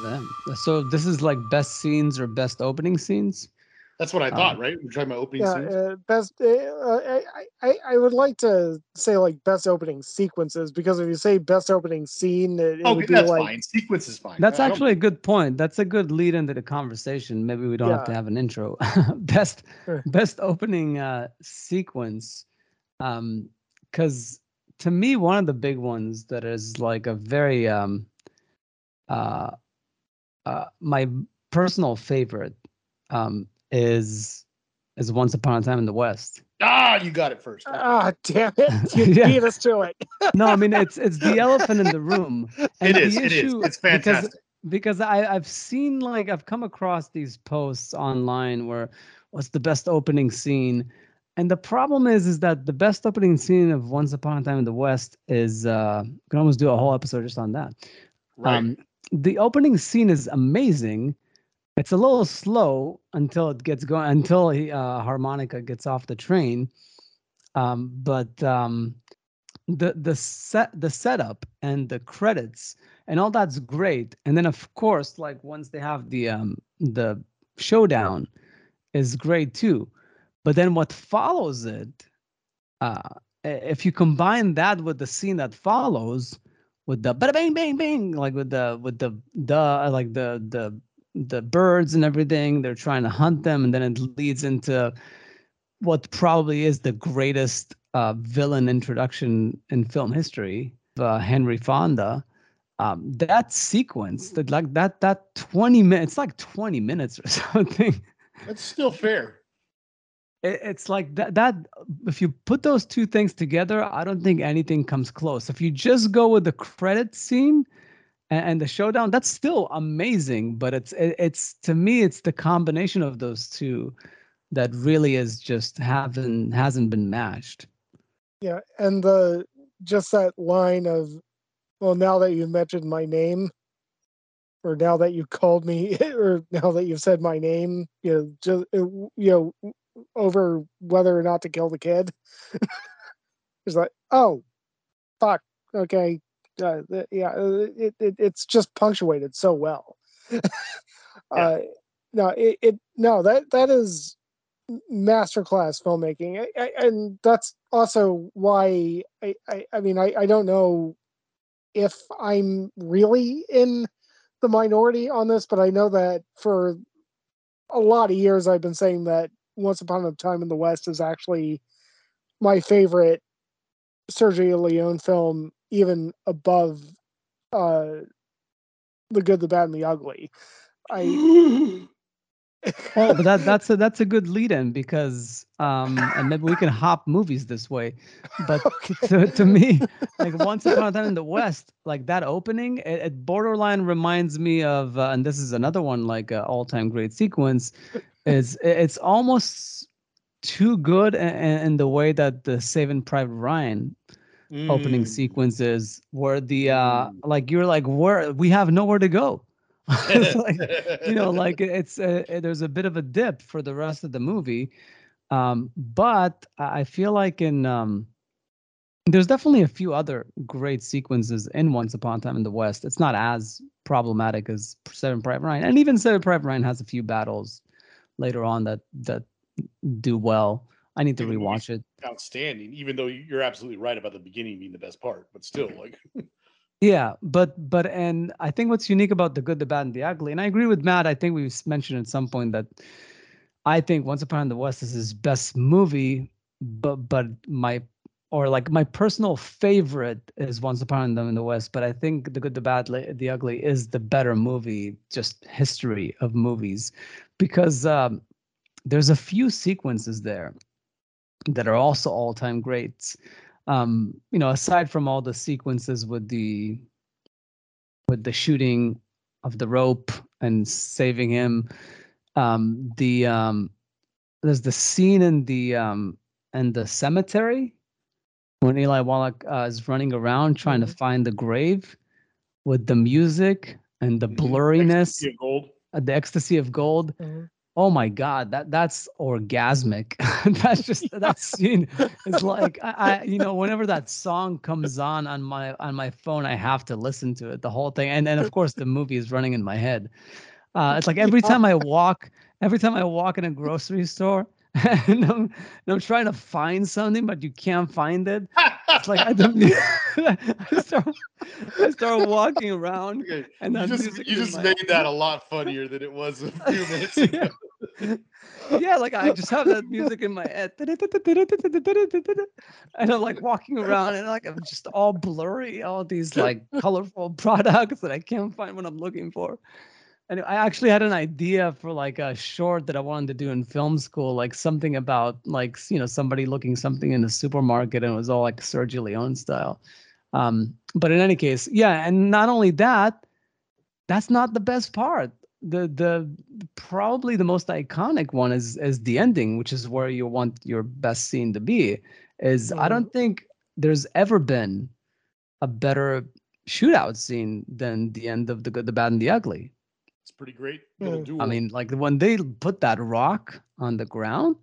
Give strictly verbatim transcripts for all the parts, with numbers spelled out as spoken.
them. So this is like best scenes or best opening scenes? That's what I thought, um, right? We're talking about opening yeah, scenes. Uh, best, uh, I, I, I would like to say like best opening sequences, because if you say best opening scene, it, it okay, would be that's like fine. Sequence is fine. That's I actually a good point. That's a good lead into the conversation. Maybe we don't yeah. have to have an intro. best, sure. best opening uh, sequence, um, because to me, one of the big ones that is like a very um, uh, uh, my personal favorite. Um, Is is Once Upon a Time in the West? Ah, you got it first. Ah, oh, damn it! You yeah. beat us to it. No, I mean it's it's the elephant in the room. And it is. It is. It's fantastic. Because, because I I've seen like I've come across these posts online where what's the best opening scene, and the problem is is that the best opening scene of Once Upon a Time in the West is uh, you can almost do a whole episode just on that. Right. Um, the opening scene is amazing. It's a little slow until it gets going, until he, uh, Harmonica gets off the train. Um, but um, the the set the setup and the credits and all that's great. And then of course, like once they have the um, the showdown, is great too. But then what follows it, uh, if you combine that with the scene that follows, with the bada bang bang bang, like with the with the the like the the the birds and everything, they're trying to hunt them, and then it leads into what probably is the greatest uh, villain introduction in film history, uh, Henry Fonda. Um, that sequence, that like that that twenty minutes, it's like twenty minutes or something. That's still fair. It, it's like that, that, if you put those two things together, I don't think anything comes close. If you just go with the credit scene and the showdown, that's still amazing, but it's it's to me it's the combination of those two that really is just haven't hasn't been matched. Yeah, and the just that line of, well, now that you mentioned my name, or now that you called me, or now that you've said my name, you know, just you know, over whether or not to kill the kid. It's like, oh, fuck, okay. Uh, yeah, it, it it's just punctuated so well. yeah. uh, no, it, it no that that is masterclass filmmaking, I, I, and that's also why I I, I mean I, I don't know if I'm really in the minority on this, but I know that for a lot of years I've been saying that Once Upon a Time in the West is actually my favorite Sergio Leone film, even above uh, The Good, the Bad, and the Ugly. I well, but that, that's a that's a good lead-in, because um, and maybe we can hop movies this way. But okay. to, to me, like Once Upon a Time in the West, like that opening, it, it borderline reminds me of, uh, and this is another one like uh, all-time great sequence. Is it, it's almost too good in, in the way that the Saving Private Ryan Mm. opening sequences where the uh like you're like where we have nowhere to go. Like, you know, like it's a, there's a bit of a dip for the rest of the movie, um but I feel like in um there's definitely a few other great sequences in Once Upon a Time in the West. It's not as problematic as Saving Private Ryan, and even Saving Private Ryan has a few battles later on that that do well. I need to rewatch it. Outstanding, even though you're absolutely right about the beginning being the best part, but still, like, yeah, but but and I think what's unique about The Good, the Bad, and the Ugly, and I agree with Matt. I think we mentioned at some point that I think Once Upon the West is his best movie, but but my or like my personal favorite is Once Upon in the West, but I think The Good, the Bad, the Ugly is the better movie, just history of movies, because um, there's a few sequences there that are also all-time greats. Um, you know, aside from all the sequences with the with the shooting of the rope and saving him, um, the um, there's the scene in the um, in the cemetery when Eli Wallach uh, is running around trying mm-hmm. to find the grave, with the music and the blurriness, the ecstasy of gold. Uh, the ecstasy of gold. Mm-hmm. oh my God, that that's orgasmic. That's just, that scene is like, I, I, you know, whenever that song comes on on my, on my phone, I have to listen to it, the whole thing. And then of course the movie is running in my head. Uh, it's like every time I walk, every time I walk in a grocery store, and I'm, and I'm trying to find something, but you can't find it. It's like I, don't, I start, I start walking around. Okay. And you just, you just made mind. that a lot funnier than it was a few minutes ago. Yeah. Yeah, like I just have that music in my head, and I'm like walking around, and like I'm just all blurry, all these like colorful products that I can't find what I'm looking for. And I actually had an idea for like a short that I wanted to do in film school, like something about like, you know, somebody looking something in a supermarket, and it was all like Sergio Leone style. Um, but in any case, yeah. And not only that, that's not the best part. The, the, probably the most iconic one is, is the ending, which is where you want your best scene to be. Is mm-hmm. I don't think there's ever been a better shootout scene than the end of The Good, the Bad and the Ugly. It's pretty great. Mm. I mean, like when they put that rock on the ground,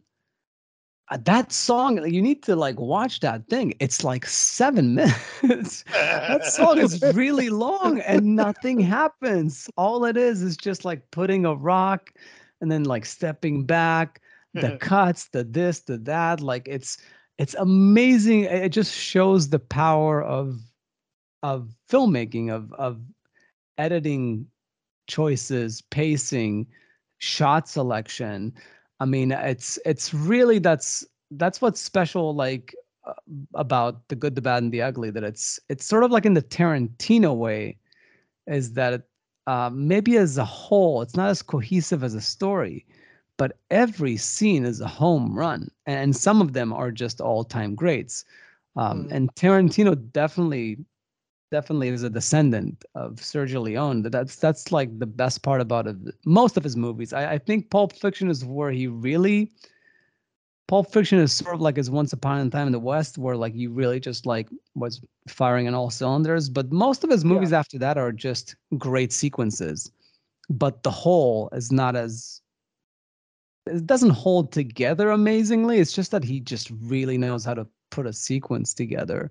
uh, that song, you need to like watch that thing. It's like seven minutes. That song is really long and nothing happens. All it is is just like putting a rock and then like stepping back, the cuts, the this, the that. Like it's it's amazing. It just shows the power of of filmmaking, of of editing choices, pacing, shot selection. I mean, it's it's really that's that's what's special, like uh, about The Good, the Bad, and the Ugly. That it's it's sort of like in the Tarantino way, is that it, uh, maybe as a whole, it's not as cohesive as a story, but every scene is a home run, and some of them are just all-time greats. Um, mm. And Tarantino definitely. Definitely is a descendant of Sergio Leone. That's that's like the best part about it. Most of his movies. I, I think Pulp Fiction is where he really. Pulp Fiction is sort of like his Once Upon a Time in the West, where like you really just like was firing on all cylinders. But most of his movies yeah. after that are just great sequences. But the whole is not as. It doesn't hold together amazingly. It's just that he just really knows how to put a sequence together.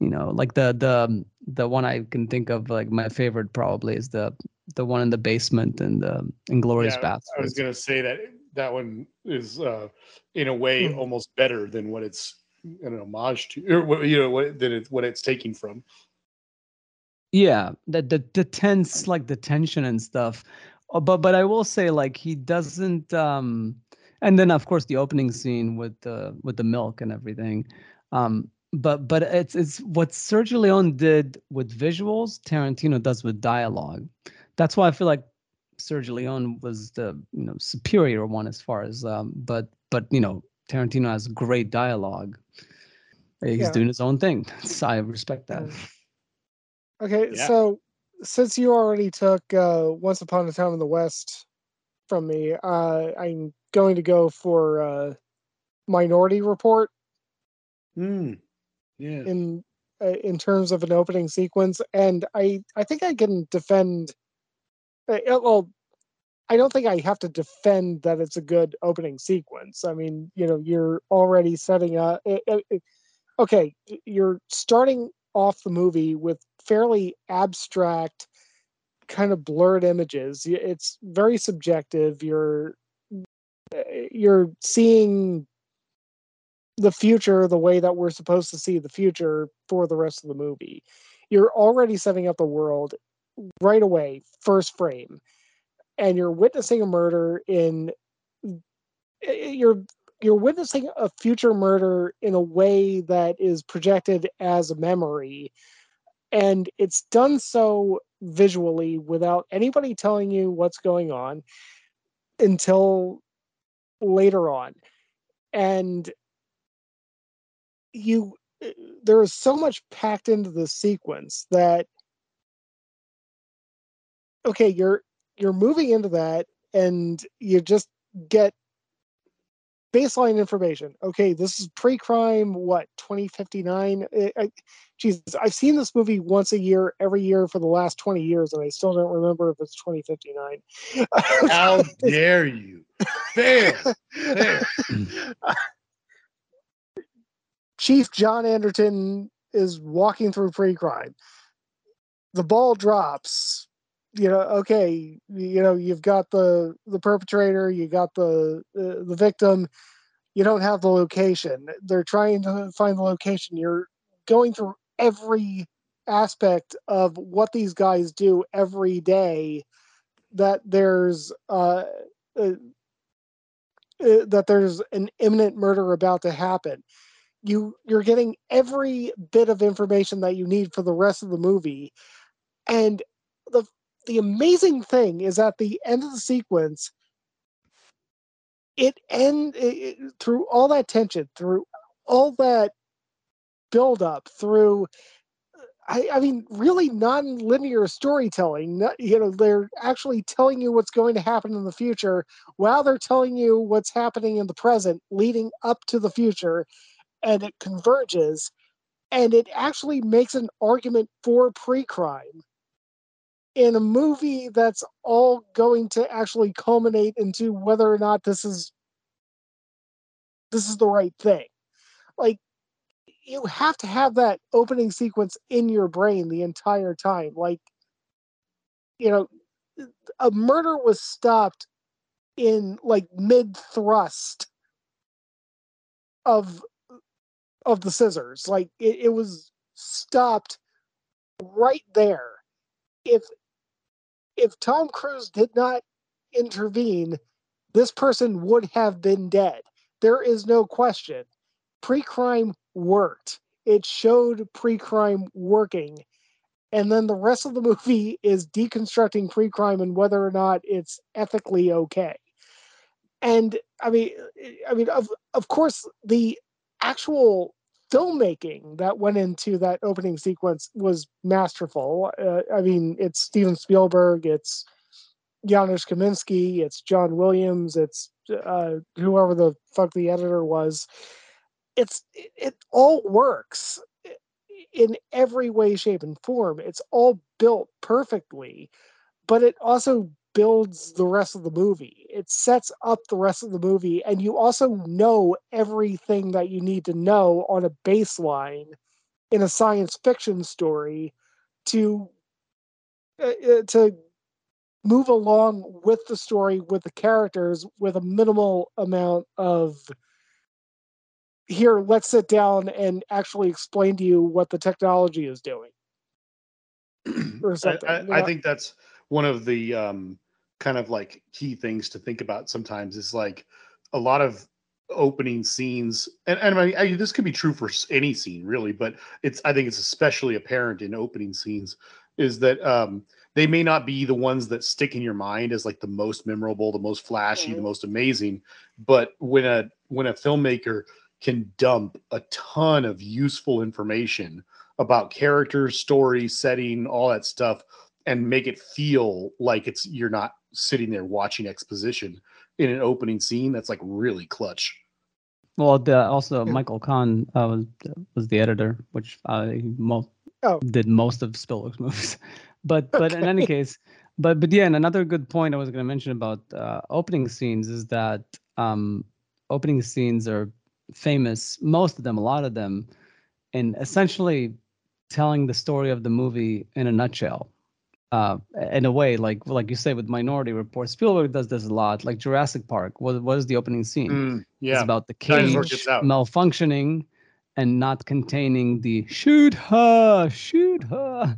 You know, like the the the one I can think of, like my favorite probably is the the one in the basement and the Inglorious yeah, Basterds. I was gonna say that that one is uh, in a way mm-hmm. almost better than what it's an homage to, or you know what that it's what it's taking from. Yeah, the the, the tense, like the tension and stuff. Oh, but but I will say, like he doesn't. Um, and then of course the opening scene with the with the milk and everything. Um, But but it's it's what Sergio Leone did with visuals, Tarantino does with dialogue. That's why I feel like Sergio Leone was the you know superior one as far as um, but but you know Tarantino has great dialogue. He's yeah. doing his own thing. So I respect that. Okay, yeah. So since you already took uh, Once Upon a Time in the West from me, uh, I'm going to go for uh, Minority Report. Hmm. Yeah. In uh, in terms of an opening sequence, and I, I think I can defend. Uh, well, I don't think I have to defend that it's a good opening sequence. I mean, you know, you're already setting up. It, it, it, okay, you're starting off the movie with fairly abstract, kind of blurred images. It's very subjective. You're you're seeing the future the way that we're supposed to see the future for the rest of the movie. You're already setting up the world right away, first frame, and you're witnessing a murder in you're you're witnessing a future murder in a way that is projected as a memory, and it's done so visually without anybody telling you what's going on until later on. And you there is so much packed into the sequence that okay you're you're moving into that, and you just get baseline information. Okay, this is pre-crime, what, twenty fifty-nine? Jesus, I've seen this movie once a year every year for the last twenty years, and I still don't remember if it's twenty fifty-nine. How dare you. Damn. Damn. Chief John Anderton is walking through pre-crime. The ball drops. You know, okay, you know, you've got the the perpetrator, you got the uh, the victim. You don't have the location. They're trying to find the location. You're going through every aspect of what these guys do every day. That there's uh, uh, uh, that there's an imminent murder about to happen. You you're getting every bit of information that you need for the rest of the movie. And the the amazing thing is at the end of the sequence, it end it, through all that tension, through all that buildup, through I, I mean, really non-linear storytelling. Not, you know, they're actually telling you what's going to happen in the future while they're telling you what's happening in the present, leading up to the future, and it converges, and it actually makes an argument for pre-crime in a movie that's all going to actually culminate into whether or not this is this is the right thing. Like, you have to have that opening sequence in your brain the entire time. Like, you know, a murder was stopped in like mid thrust of of the scissors. Like it, it was stopped right there. If if Tom Cruise did not intervene, this person would have been dead. There is no question. Pre-crime worked. It showed pre-crime working. And then the rest of the movie is deconstructing pre-crime and whether or not it's ethically okay. And I mean, I mean, of of course, the actual filmmaking that went into that opening sequence was masterful. Uh, I mean, it's Steven Spielberg, it's Janusz Kaminski, it's John Williams, it's uh, whoever the fuck the editor was. It's it, it all works in every way, shape, and form. It's all built perfectly, but it also builds the rest of the movie. It sets up the rest of the movie, and you also know everything that you need to know on a baseline in a science fiction story to uh, to move along with the story, with the characters, with a minimal amount of here, let's sit down and actually explain to you what the technology is doing. Or something. I, I, you know? I think that's one of the um, kind of like key things to think about sometimes is like a lot of opening scenes. And, and I mean, I, this could be true for any scene really, but it's, I think it's especially apparent in opening scenes is that um, they may not be the ones that stick in your mind as like the most memorable, the most flashy, mm-hmm. the most amazing. But when a, when a filmmaker can dump a ton of useful information about characters, story, setting, all that stuff, and make it feel like it's you're not sitting there watching exposition in an opening scene. That's like really clutch. Well, the, also yeah. Michael Kahn uh, was was the editor, which uh, most oh. did most of Spielberg's movies. But okay. but in any case, but but yeah, and another good point I was going to mention about uh, opening scenes is that um, opening scenes are famous, most of them, a lot of them, and essentially telling the story of the movie in a nutshell. Uh, in a way, like like you say with Minority Report, Spielberg does this a lot. Like Jurassic Park, what was the opening scene? Mm, yeah, it's about the cage malfunctioning and not containing the shoot her, shoot her.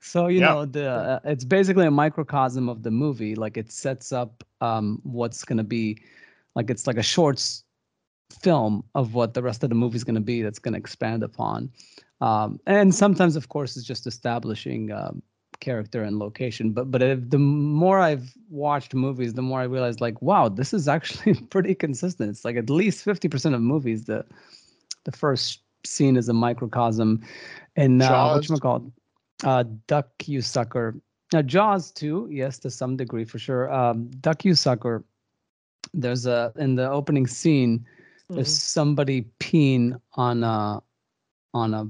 So you yeah. know the uh, it's basically a microcosm of the movie. Like it sets up um, what's gonna be, like it's like a shorts film of what the rest of the movie is going to be that's going to expand upon. Um, and sometimes, of course, it's just establishing um, character and location. But but if the more I've watched movies, the more I realize, like, wow, this is actually pretty consistent. It's like at least fifty percent of movies, the the first scene is a microcosm. And uh, whatchamacallit, uh, Duck You Sucker. Now, Jaws, too, yes, to some degree, for sure. Um, Duck You Sucker, there's a, in the opening scene, there's somebody peeing on a on a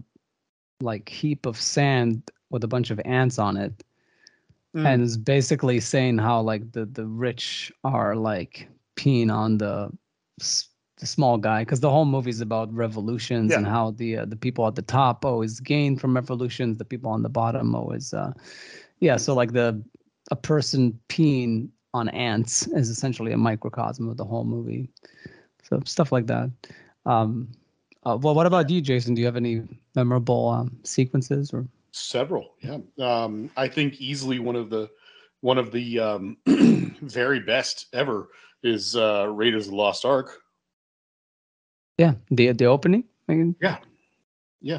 like heap of sand with a bunch of ants on it, mm. and is basically saying how like the the rich are like keen on the, the small guy, because the whole movie is about revolutions, yeah, and how the uh, the people at the top always gain from revolutions, the people on the bottom always, uh, yeah. So like the a person peeing on ants is essentially a microcosm of the whole movie. So stuff like that. Um, uh, well, what about you, Jason? Do you have any memorable um, sequences or? Several, yeah. Um, I think easily one of the one of the um, very best ever is uh, Raiders of the Lost Ark. Yeah, the the opening. I mean, yeah, yeah.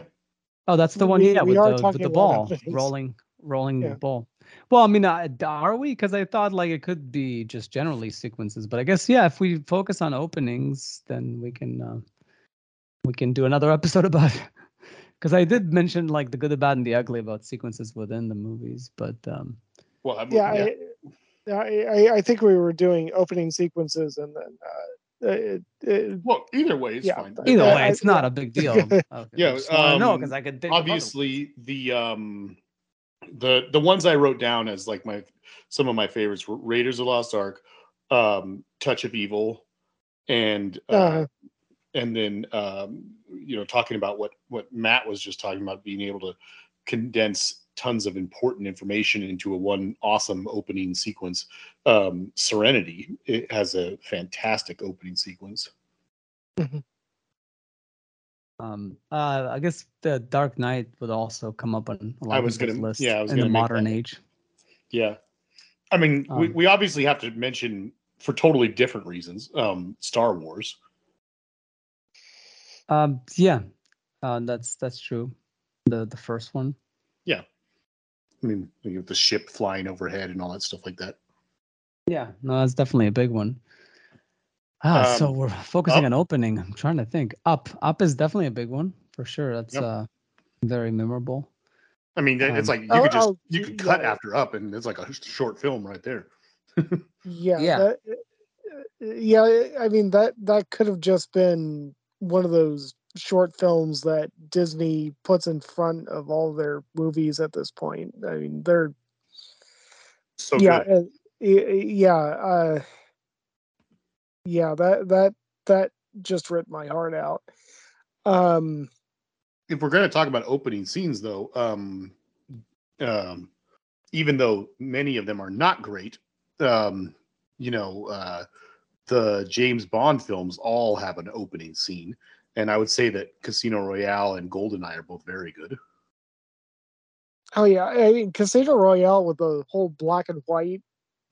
Oh, that's the we, one. Yeah, with the, with the ball rolling, rolling yeah. the ball. Well, I mean, uh, are we? Because I thought like it could be just generally sequences, but I guess yeah. If we focus on openings, then we can uh, we can do another episode about it. Because I did mention like The Good, the Bad, and the Ugly about sequences within the movies, but um, well, I mean, yeah, yeah. I, I I think we were doing opening sequences, and then uh, it, it, well, either way, it's yeah, fine. Either way, I, it's I, not yeah. a big deal. Okay. Yeah, um, no, because I could think obviously the um the the ones I wrote down as like my some of my favorites were Raiders of the Lost Ark, um, Touch of Evil, and uh, uh-huh. and then. Um, you know, talking about what, what Matt was just talking about, being able to condense tons of important information into a one awesome opening sequence. Um, Serenity, it has a fantastic opening sequence. Mm-hmm. Um, uh, I guess The Dark Knight would also come up on a lot I was of gonna, lists yeah, I was in gonna the modern that. age. Yeah. I mean, um, we, we obviously have to mention, for totally different reasons, um, Star Wars. Um, yeah, uh, that's that's true. The the first one. Yeah, I mean the ship flying overhead and all that stuff like that. Yeah, no, that's definitely a big one. Ah, um, so we're focusing up. on opening. I'm trying to think. Up, up is definitely a big one for sure. That's yep. uh, very memorable. I mean, it's um, like you oh, could just oh, you could yeah. cut after Up, and it's like a short film right there. yeah, yeah, that, yeah. I mean that that could have just been one of those short films that Disney puts in front of all their movies at this point. I mean, they're so yeah, good. Uh, yeah, uh, yeah. That that that just ripped my heart out. Um, if we're going to talk about opening scenes, though, um, um, even though many of them are not great, um, you know. Uh, The James Bond films all have an opening scene, and I would say that Casino Royale and GoldenEye are both very good. Oh yeah, I mean Casino Royale with the whole black and white.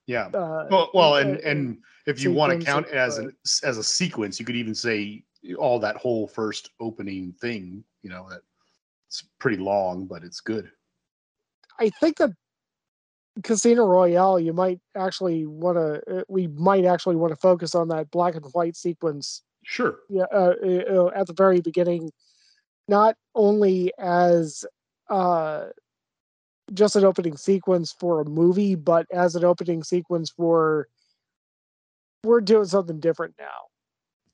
Yeah. Uh, well, well, and and if you want to count as an as a sequence, you could even say all that whole first opening thing. You know, that it's pretty long, but it's good. I think that Casino Royale, you might actually want to. We might actually want to focus on that black and white sequence. Sure. Yeah, uh, uh, at the very beginning, not only as uh, just an opening sequence for a movie, but as an opening sequence for we're doing something different now.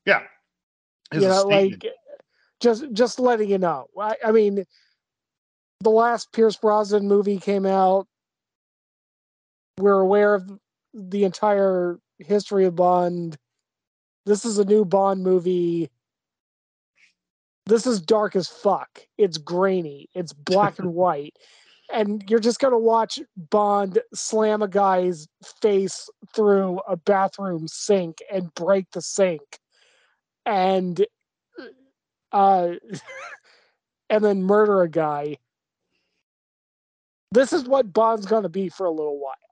Yeah. As you know, statement. like just just letting you know. I, I mean, the last Pierce Brosnan movie came out. We're aware of the entire history of Bond. This is a new Bond movie. This is dark as fuck. It's grainy. It's black and white. And you're just going to watch Bond slam a guy's face through a bathroom sink and break the sink. And, uh, and then murder a guy. This is what Bond's going to be for a little while.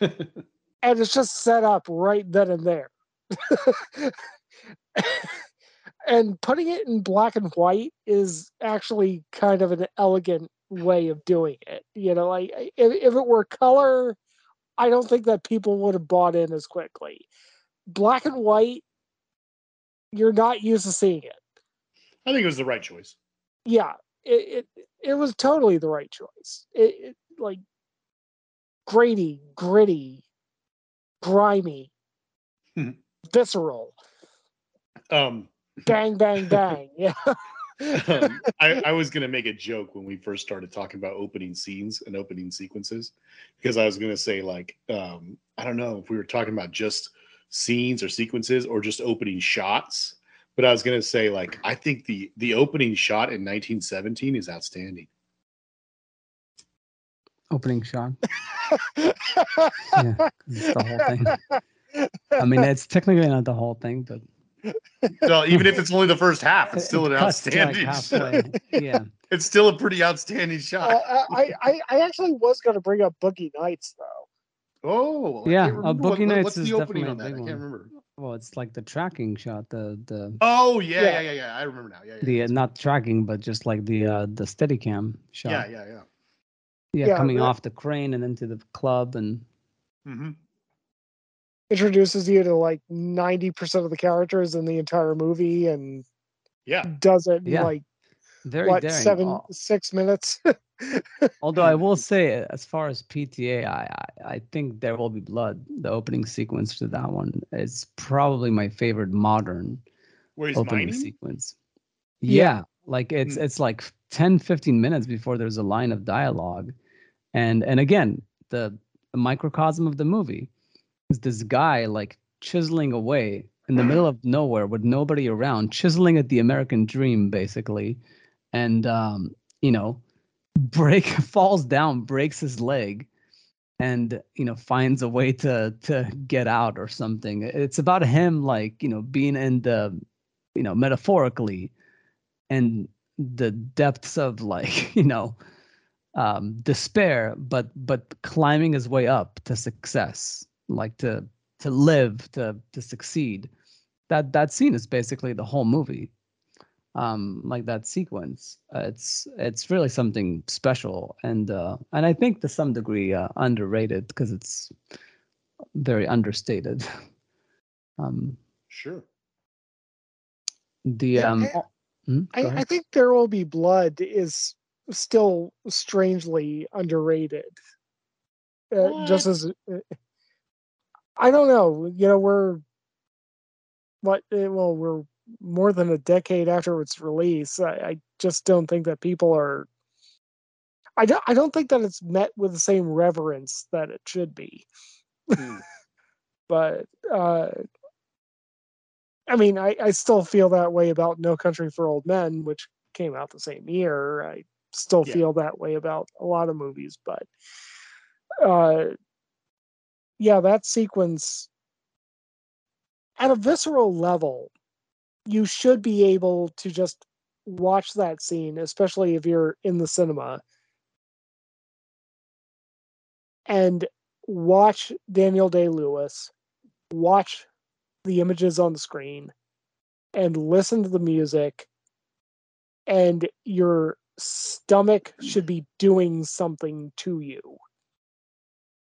And it's just set up right then and there. And putting it in black and white is actually kind of an elegant way of doing it. You know, like if, if it were color, I don't think that people would have bought in as quickly. Black and white, you're not used to seeing it. I think it was the right choice. Yeah, it it, it was totally the right choice. It, it like. Grady, gritty, grimy, hmm. visceral. Um, bang, bang, bang. Yeah. um, I, I was going to make a joke when we first started talking about opening scenes and opening sequences, because I was going to say, like, um, I don't know if we were talking about just scenes or sequences or just opening shots. But I was going to say, like, I think the the opening shot in nineteen seventeen is outstanding. Opening shot. Yeah, it's the whole thing. I mean, it's technically not the whole thing, but well, even if it's only the first half, it's still an outstanding shot. Yeah, it's still a pretty outstanding shot. Uh, I, I, I actually was going to bring up Boogie Nights, though. Oh, I yeah, uh, Boogie what, Nights. What's is the opening on that? I can't remember. Well, it's like the tracking shot. The the. Oh yeah, yeah, yeah, yeah. yeah. I remember now. Yeah, yeah. The uh, not tracking, but just like the uh, the Steadicam shot. Yeah, yeah, yeah. Yeah, yeah, coming yeah. off the crane and into the club and mm-hmm. introduces you to like ninety percent of the characters in the entire movie and yeah, does it yeah. in like Very what, daring. seven, oh. six minutes. Although I will say, as far as P T A, I, I, I think There Will Be Blood, the opening sequence to that one, is probably my favorite modern Where's opening mining? sequence. Yeah, yeah, like it's mm-hmm. it's like ten, fifteen minutes before there's a line of dialogue. And and again, the, the microcosm of the movie is this guy like chiseling away in the middle of nowhere with nobody around, chiseling at the American dream, basically. And, um, you know, break falls down, breaks his leg and, you know, finds a way to to get out or something. It's about him, like, you know, being in the, you know, metaphorically and the depths of like, you know, um, despair, but but climbing his way up to success, like to to live, to to succeed. That that scene is basically the whole movie. Um, like that sequence, uh, it's it's really something special, and uh, and I think to some degree uh, underrated because it's very understated. um, sure. The yeah, um. Hey. Hmm? I, I think There Will Be Blood is still strangely underrated. Uh, just as uh, I don't know, you know, we're what? Well, we're more than a decade after its release. I, I just don't think that people are. I don't. I don't think that it's met with the same reverence that it should be. Mm. But. Uh, I mean, I, I still feel that way about No Country for Old Men, which came out the same year. I still yeah. feel that way about a lot of movies, but uh, yeah, that sequence at a visceral level, you should be able to just watch that scene, especially if you're in the cinema, and watch Daniel Day-Lewis, watch the images on the screen and listen to the music, and your stomach should be doing something to you.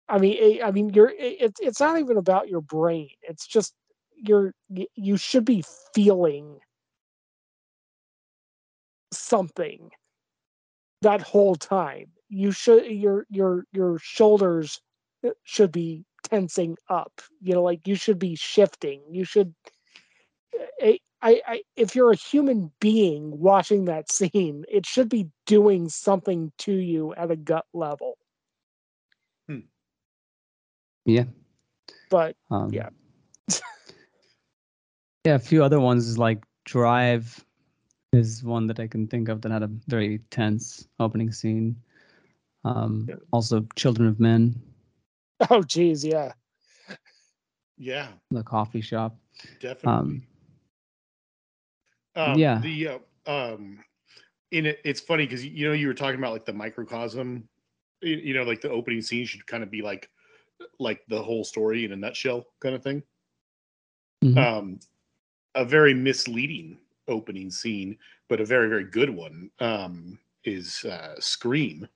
I mean, it, I mean, you're, it, it's not even about your brain. It's just, you're, you should be feeling something that whole time. You should, your, your, your shoulders should be tensing up, you know, like you should be shifting. You should, I, I, if you're a human being watching that scene, it should be doing something to you at a gut level. Hmm. Yeah. But um, yeah. Yeah. A few other ones is like Drive is one that I can think of that had a very tense opening scene. Um, yeah. Also Children of Men. Oh, geez, yeah. Yeah. The coffee shop. Definitely. Um, um, yeah. The, uh, um, in it, it's funny because, you know, you were talking about like the microcosm, you, you know, like the opening scene should kind of be like, like the whole story in a nutshell kind of thing. Mm-hmm. Um, a very misleading opening scene, but a very, very good one um, is uh, Scream.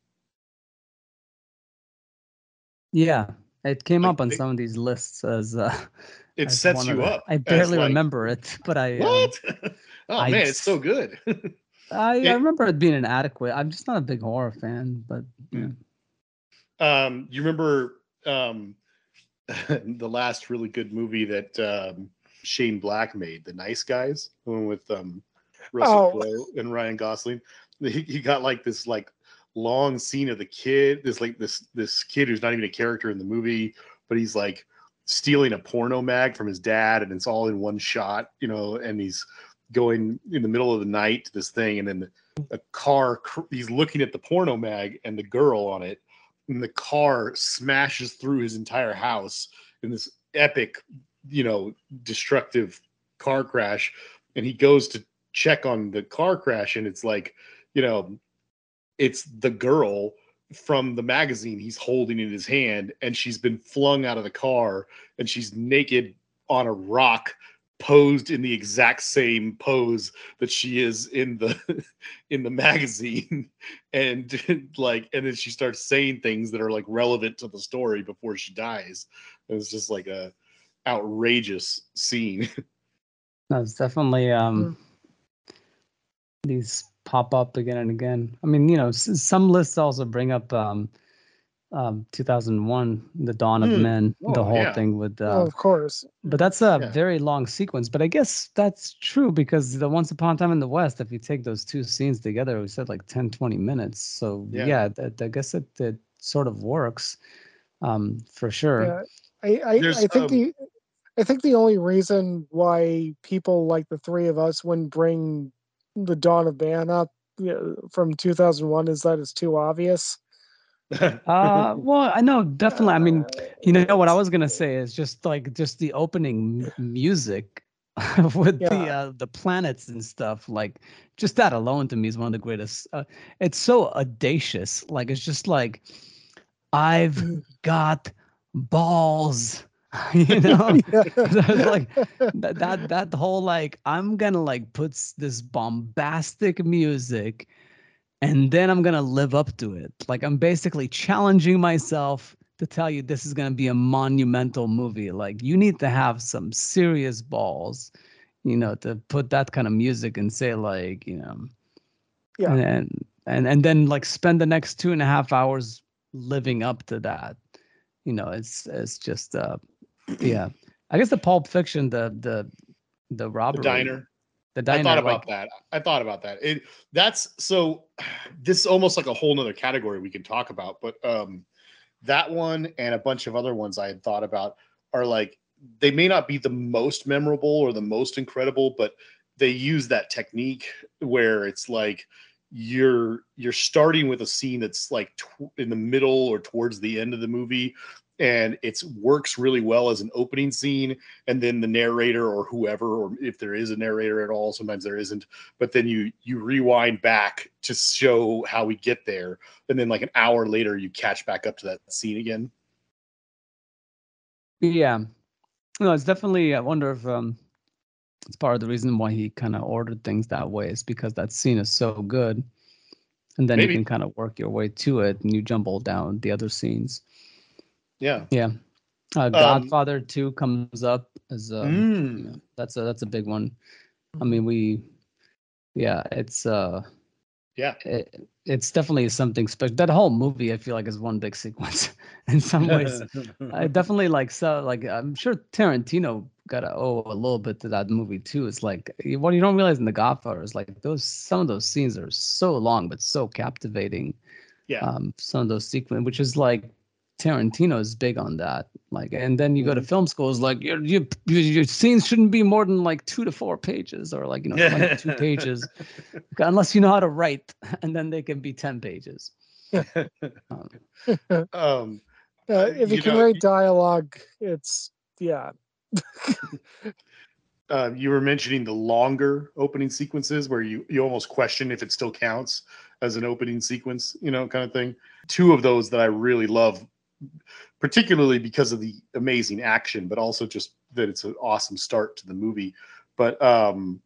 Yeah, it came like up on they, some of these lists as uh, it as sets you up. I barely like, remember it, but I what? Uh, oh I, man, it's so good. I, it, I remember it being inadequate. I'm just not a big horror fan, but yeah. Um, you remember um, the last really good movie that um, Shane Black made, The Nice Guys, the one with um, Russell oh. Crowe and Ryan Gosling. He, he got like this like. long scene of the kid, this like this this kid who's not even a character in the movie, but he's like stealing a porno mag from his dad, and it's all in one shot, you know, and he's going in the middle of the night to this thing, and then a car, he's looking at the porno mag and the girl on it, and the car smashes through his entire house in this epic, you know, destructive car crash. And he goes to check on the car crash, and it's like, you know, it's the girl from the magazine he's holding in his hand, and she's been flung out of the car, and she's naked on a rock, posed in the exact same pose that she is in the in the magazine. And like, and then she starts saying things that are like relevant to the story before she dies. And it's just like a outrageous scene. That's definitely um yeah. These pop up again and again. I mean, you know, some lists also bring up um, um, two thousand one, The Dawn of mm. Men, oh, the whole yeah. thing with... Uh, oh, of course. But that's a yeah. very long sequence. But I guess that's true, because the Once Upon a Time in the West, if you take those two scenes together, we said like ten, twenty minutes. So yeah, yeah that, I guess it, it sort of works um, for sure. Yeah. I, I, I think um, the... I think the only reason why people like the three of us wouldn't bring The Dawn of Man up from two thousand one is that it's too obvious. uh, well, I know, definitely. I mean, you know, what I was going to say is just like just the opening music with yeah. the uh, the planets and stuff, like just that alone to me is one of the greatest. Uh, it's so audacious. Like, it's just like, I've got balls. You know, yeah. like that, that that whole like, I'm gonna like put this bombastic music, and then I'm gonna live up to it. Like, I'm basically challenging myself to tell you this is gonna be a monumental movie. Like, you need to have some serious balls, you know, to put that kind of music and say like, you know, yeah, and and and then like spend the next two and a half hours living up to that. You know, it's it's just uh. Yeah, I guess the Pulp Fiction, the the the robbery, the diner, the diner. I thought about like, that. I thought about that. It that's so. This is almost like a whole nother category we can talk about. But um, that one and a bunch of other ones I had thought about are like, they may not be the most memorable or the most incredible, but they use that technique where it's like you're you're starting with a scene that's like tw- in the middle or towards the end of the movie. And it works really well as an opening scene. And then the narrator or whoever, or if there is a narrator at all, sometimes there isn't. But then you you rewind back to show how we get there. And then like an hour later, you catch back up to that scene again. Yeah. No, it's definitely, I wonder if um, it's part of the reason why he kind of ordered things that way, is because that scene is so good. And then Maybe. you can kind of work your way to it and you jumble down the other scenes. Yeah, yeah. Uh, Godfather um, two comes up as a, mm. you know, that's a that's a big one. I mean, we, yeah, it's uh, yeah, it, it's definitely something special. That whole movie, I feel like, is one big sequence in some ways. I definitely like so like I'm sure Tarantino got to owe a little bit to that movie too. It's like what you don't realize in The Godfather is like those some of those scenes are so long but so captivating. Yeah, um, some of those sequences, which is like. Tarantino is big on that. Like, and then you go to film school, it's like your, your your scenes shouldn't be more than like two to four pages, or like, you know, yeah. like two pages, unless you know how to write, and then they can be ten pages. um, um, uh, if you, you can know, write dialogue, it's yeah. uh, you were mentioning the longer opening sequences where you you almost question if it still counts as an opening sequence, you know, kind of thing. Two of those that I really love, particularly because of the amazing action, but also just that it's an awesome start to the movie. But um,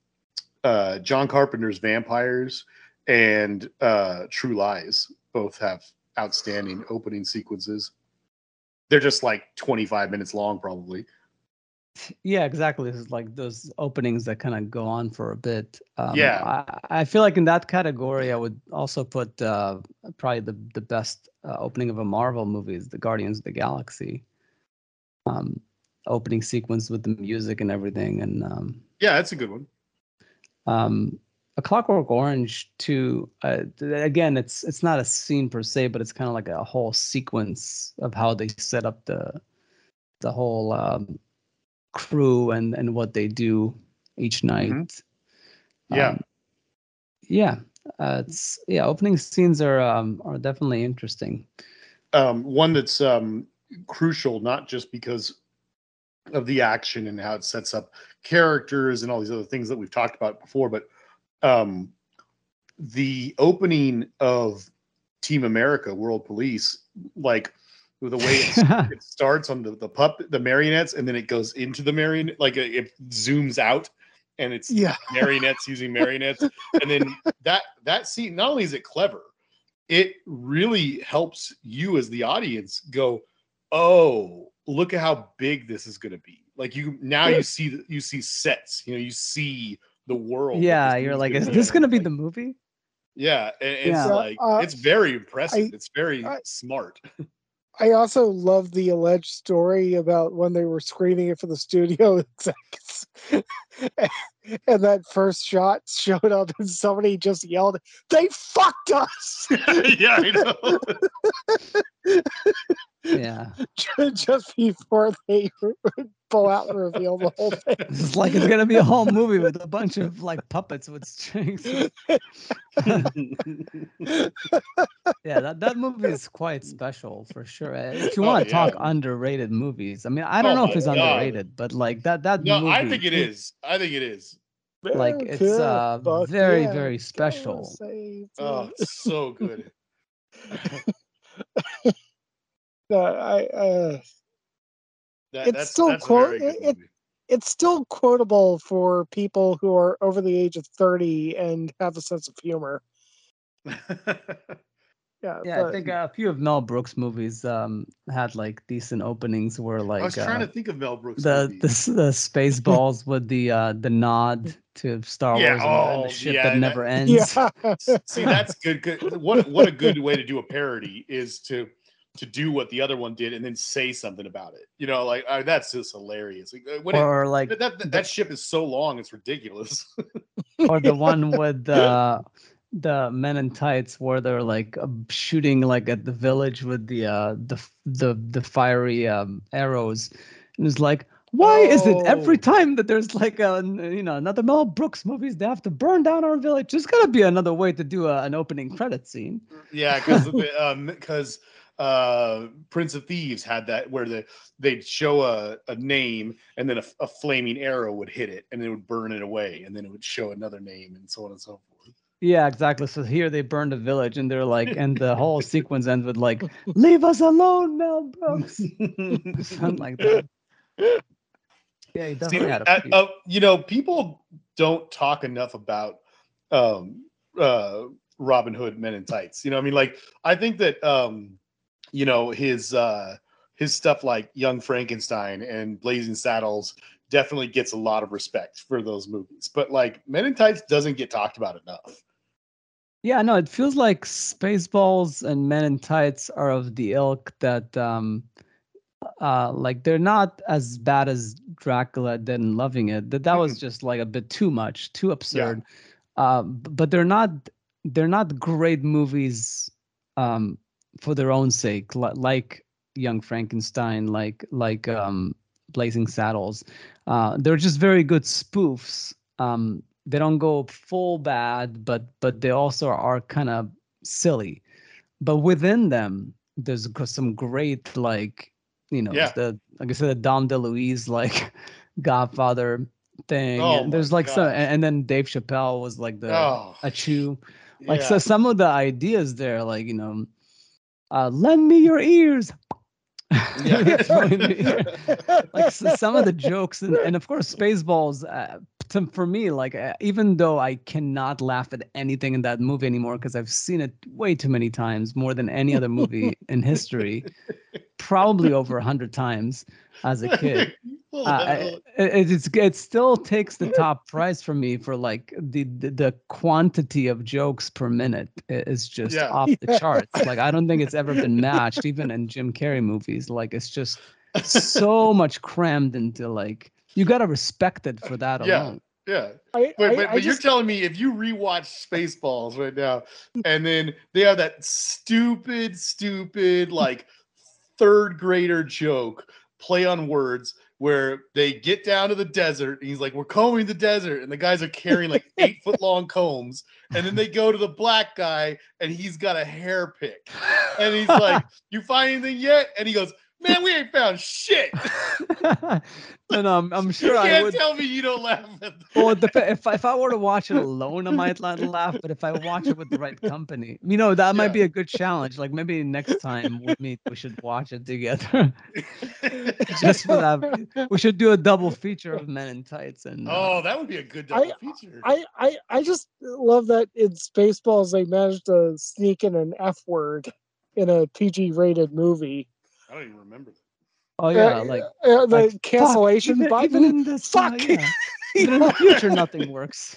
uh, John Carpenter's Vampires and uh, True Lies both have outstanding opening sequences. They're just like twenty-five minutes long, probably. Yeah, exactly. It's like those openings that kind of go on for a bit. Um, yeah, I, I feel like in that category, I would also put uh, probably the the best uh, opening of a Marvel movie is the Guardians of the Galaxy um, opening sequence with the music and everything. And um, yeah, that's a good one. Um, A Clockwork Orange too. Uh, again, it's it's not a scene per se, but it's kind of like a whole sequence of how they set up the the whole um, crew and, and what they do each night. Mm-hmm. Yeah. Um, yeah. Uh, it's, yeah. Opening scenes are, um, are definitely interesting. Um, one that's um, crucial, not just because of the action and how it sets up characters and all these other things that we've talked about before, but um, the opening of Team America, World Police, like the way it's, it starts on the, the puppet, the marionettes, and then it goes into the marionette, like it zooms out and it's yeah. marionettes using marionettes. And then that, that scene, not only is it clever, it really helps you as the audience go, oh, look at how big this is going to be. Like you, now you see, you see sets, you know, you see the world. Yeah. You're like, is this going to be the movie? Yeah. It's yeah. like, uh, it's very impressive. I, it's very I, smart. I also love the alleged story about when they were screening it for the studio execs. And that first shot showed up and somebody just yelled, "They fucked us!" Yeah, I know. Yeah. Just before they pull out and reveal the whole thing. It's like it's going to be a whole movie with a bunch of like puppets with strings. Yeah, that, that movie is quite special for sure. If you want to oh, yeah. talk underrated movies, I mean, I don't oh, know if it's God. underrated, but like that, that no, movie. No, I think it is. I think it is. Like it's uh, Fuck, very, yeah. very special. Oh, it's so good. No, I, uh, that, it's that's, still that's quote, it, it, it's still quotable for people who are over the age of thirty and have a sense of humor. yeah, yeah. But, I think a few of Mel Brooks movies um, had like decent openings where like I was trying uh, to think of Mel Brooks. The movies. the, the Spaceballs with the uh, the nod to Star yeah, Wars oh, and the ship yeah, that, that never ends. Yeah. See, that's good. good. What what a good way to do a parody is to. to do what the other one did and then say something about it. You know, like, oh, that's just hilarious. When or it, like... That, that, that, that ship is so long, it's ridiculous. Or the one with the... Uh, the men in tights where they're like uh, shooting like at the village with the uh, the, the, the fiery um, arrows. And it's like, why oh. is it every time that there's like a, you know, another Mel Brooks movies, they have to burn down our village? There's gotta be another way to do a, an opening credit scene. Yeah, because... because um, Uh, Prince of Thieves had that where the, they'd show a, a name and then a, a flaming arrow would hit it and it would burn it away and then it would show another name and so on and so forth. Yeah, exactly. So here they burned a village and they're like, and the whole sequence ends with like, "Leave us alone, Mel Brooks." Something like that. Yeah, he definitely See, had a few. Uh, you know, people don't talk enough about um, uh, Robin Hood Men in Tights. You know, I mean, like, I think that um, you know, his uh, his stuff like Young Frankenstein and Blazing Saddles definitely gets a lot of respect for those movies. But like Men in Tights doesn't get talked about enough. Yeah, no, it feels like Spaceballs and Men in Tights are of the ilk that um, uh, like they're not as bad as Dracula did in Loving It. That that was just like a bit too much, too absurd. Yeah. Uh, but they're not they're not great movies. Um, for their own sake, like Young Frankenstein, like like um, Blazing Saddles. Uh, they're just very good spoofs. Um, they don't go full bad, but but they also are kind of silly. But within them, there's some great, like, you know, yeah. the like I said, the Dom DeLuise, like, Godfather thing. Oh, and there's like some, and then Dave Chappelle was like the oh. achoo. Like, yeah. so some of the ideas there, like, you know, Uh, lend me your ears. Yeah. Like so, some of the jokes, and, and of course, Spaceballs. Uh, to, for me, like uh, even though I cannot laugh at anything in that movie anymore because I've seen it way too many times, more than any other movie in history, probably over a hundred times as a kid. Uh, it, it's it still takes the top prize for me for like the the, the quantity of jokes per minute is just yeah. off the yeah. charts. Like I don't think it's ever been matched, even in Jim Carrey movies. Like it's just so much crammed into like you got to respect it for that yeah. alone. Yeah, I, but, I, but, I but just, you're telling me if you rewatch Spaceballs right now, and then they have that stupid, stupid like third grader joke play on words where they get down to the desert and he's like, we're combing the desert, and the guys are carrying like eight foot long combs, and then they go to the black guy and he's got a hair pick and he's like, you find anything yet? And he goes, man, we ain't found shit. And um, I'm sure you I can't would... tell me you don't laugh at that. Well, if if I were to watch it alone, I might laugh. But if I watch it with the right company, you know, that yeah. might be a good challenge. Like maybe next time we meet, we should watch it together. Just for that, we should do a double feature of Men in Tights. And uh, oh, that would be a good double I, feature. I, I I just love that in Spaceballs they managed to sneak in an F word in a P G rated movie. I don't even remember that. Oh yeah, uh, like, uh, the like cancellation fuck, button. Even in the fuck. Uh, yeah. Even in the future, nothing works.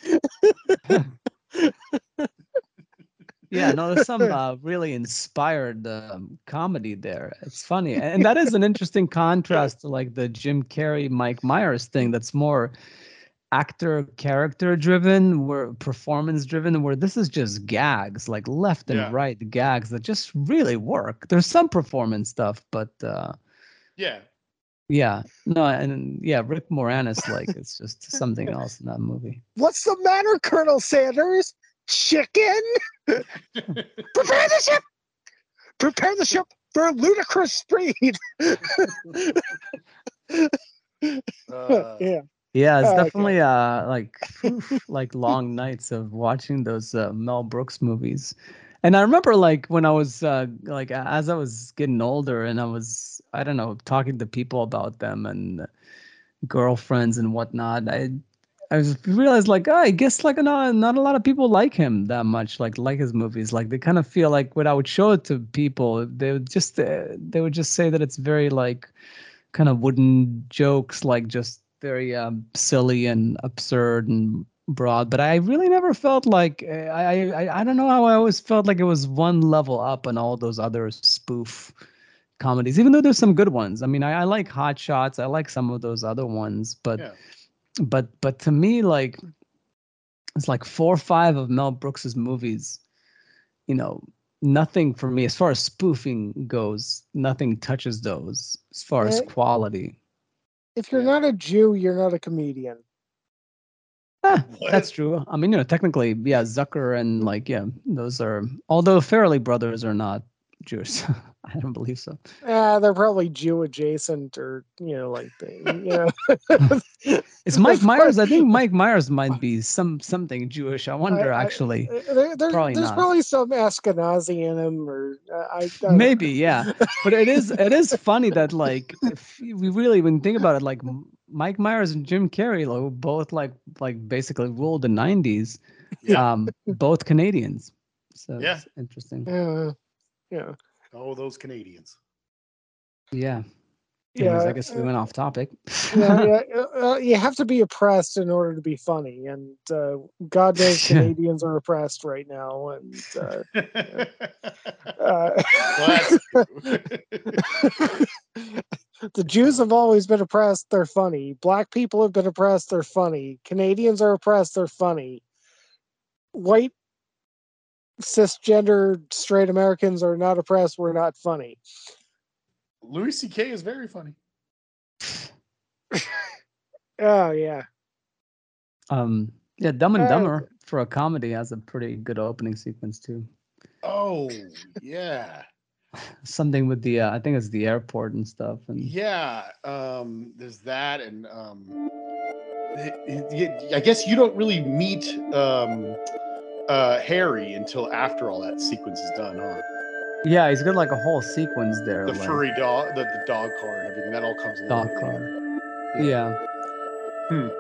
Yeah, no, there's some uh, really inspired um, comedy there. It's funny, and that is an interesting contrast to like the Jim Carrey, Mike Myers thing. That's more actor character driven, where performance driven, where this is just gags, like left and yeah. right gags that just really work. There's some performance stuff, but uh yeah yeah no and yeah Rick Moranis, like it's just something else in that movie. What's the matter, Colonel Sanders? Chicken. Prepare the ship, prepare the ship for a ludicrous speed. uh, yeah Yeah, it's oh, definitely okay. uh like like long nights of watching those uh, Mel Brooks movies. And I remember like when I was uh, like as I was getting older and I was I don't know talking to people about them and girlfriends and whatnot. I I just realized like oh, I guess like not not a lot of people like him that much. Like like his movies. Like they kind of feel like when I would show it to people, they would just uh, they would just say that it's very like kind of wooden jokes, like just. very um, silly and absurd and broad, but I really never felt like I, I I don't know how I always felt like it was one level up on all those other spoof comedies, even though there's some good ones. I mean, I, I like Hot Shots, I like some of those other ones, but yeah. but but to me, like it's like four or five of Mel Brooks's movies, you know, nothing for me as far as spoofing goes, nothing touches those as far as quality. If you're not a Jew, you're not a comedian. Ah, that's true. I mean, you know, technically, yeah, Zucker and like, yeah, those are, although Farrelly brothers are not Jewish. I don't believe so. Uh, they're probably Jew adjacent or, you know, like, you know. It's Mike Myers. I think Mike Myers might be some something Jewish. I wonder, I, I, actually. There, there, probably there's not. Probably some Ashkenazi in him. or uh, I, I Maybe, know. yeah. But it is it is funny that, like, if we really even think about it, like, Mike Myers and Jim Carrey like, both, like, like basically ruled the nineties. Yeah. Um, both Canadians. So yeah. It's interesting. Uh, yeah. Oh, those Canadians. Yeah. Anyways, yeah. I guess we went off topic. yeah, yeah. Uh, you have to be oppressed in order to be funny. And uh, God knows Canadians are oppressed right now. And uh, yeah. uh, the Jews have always been oppressed. They're funny. Black people have been oppressed. They're funny. Canadians are oppressed. They're funny. White cisgender straight Americans are not oppressed. We're not funny. Louis C K is very funny. Oh yeah. Um. Yeah. Dumb and Dumber uh, for a comedy has a pretty good opening sequence too. Oh yeah. Something with the uh, I think it's the airport and stuff. And yeah. Um. There's that and um. It, it, I guess you don't really meet um. Uh, Harry until after all that sequence is done, huh? Yeah, he's got like a whole sequence there. The like, furry dog, the, the dog car and everything, that all comes along. Dog car. Yeah. yeah. Hmm.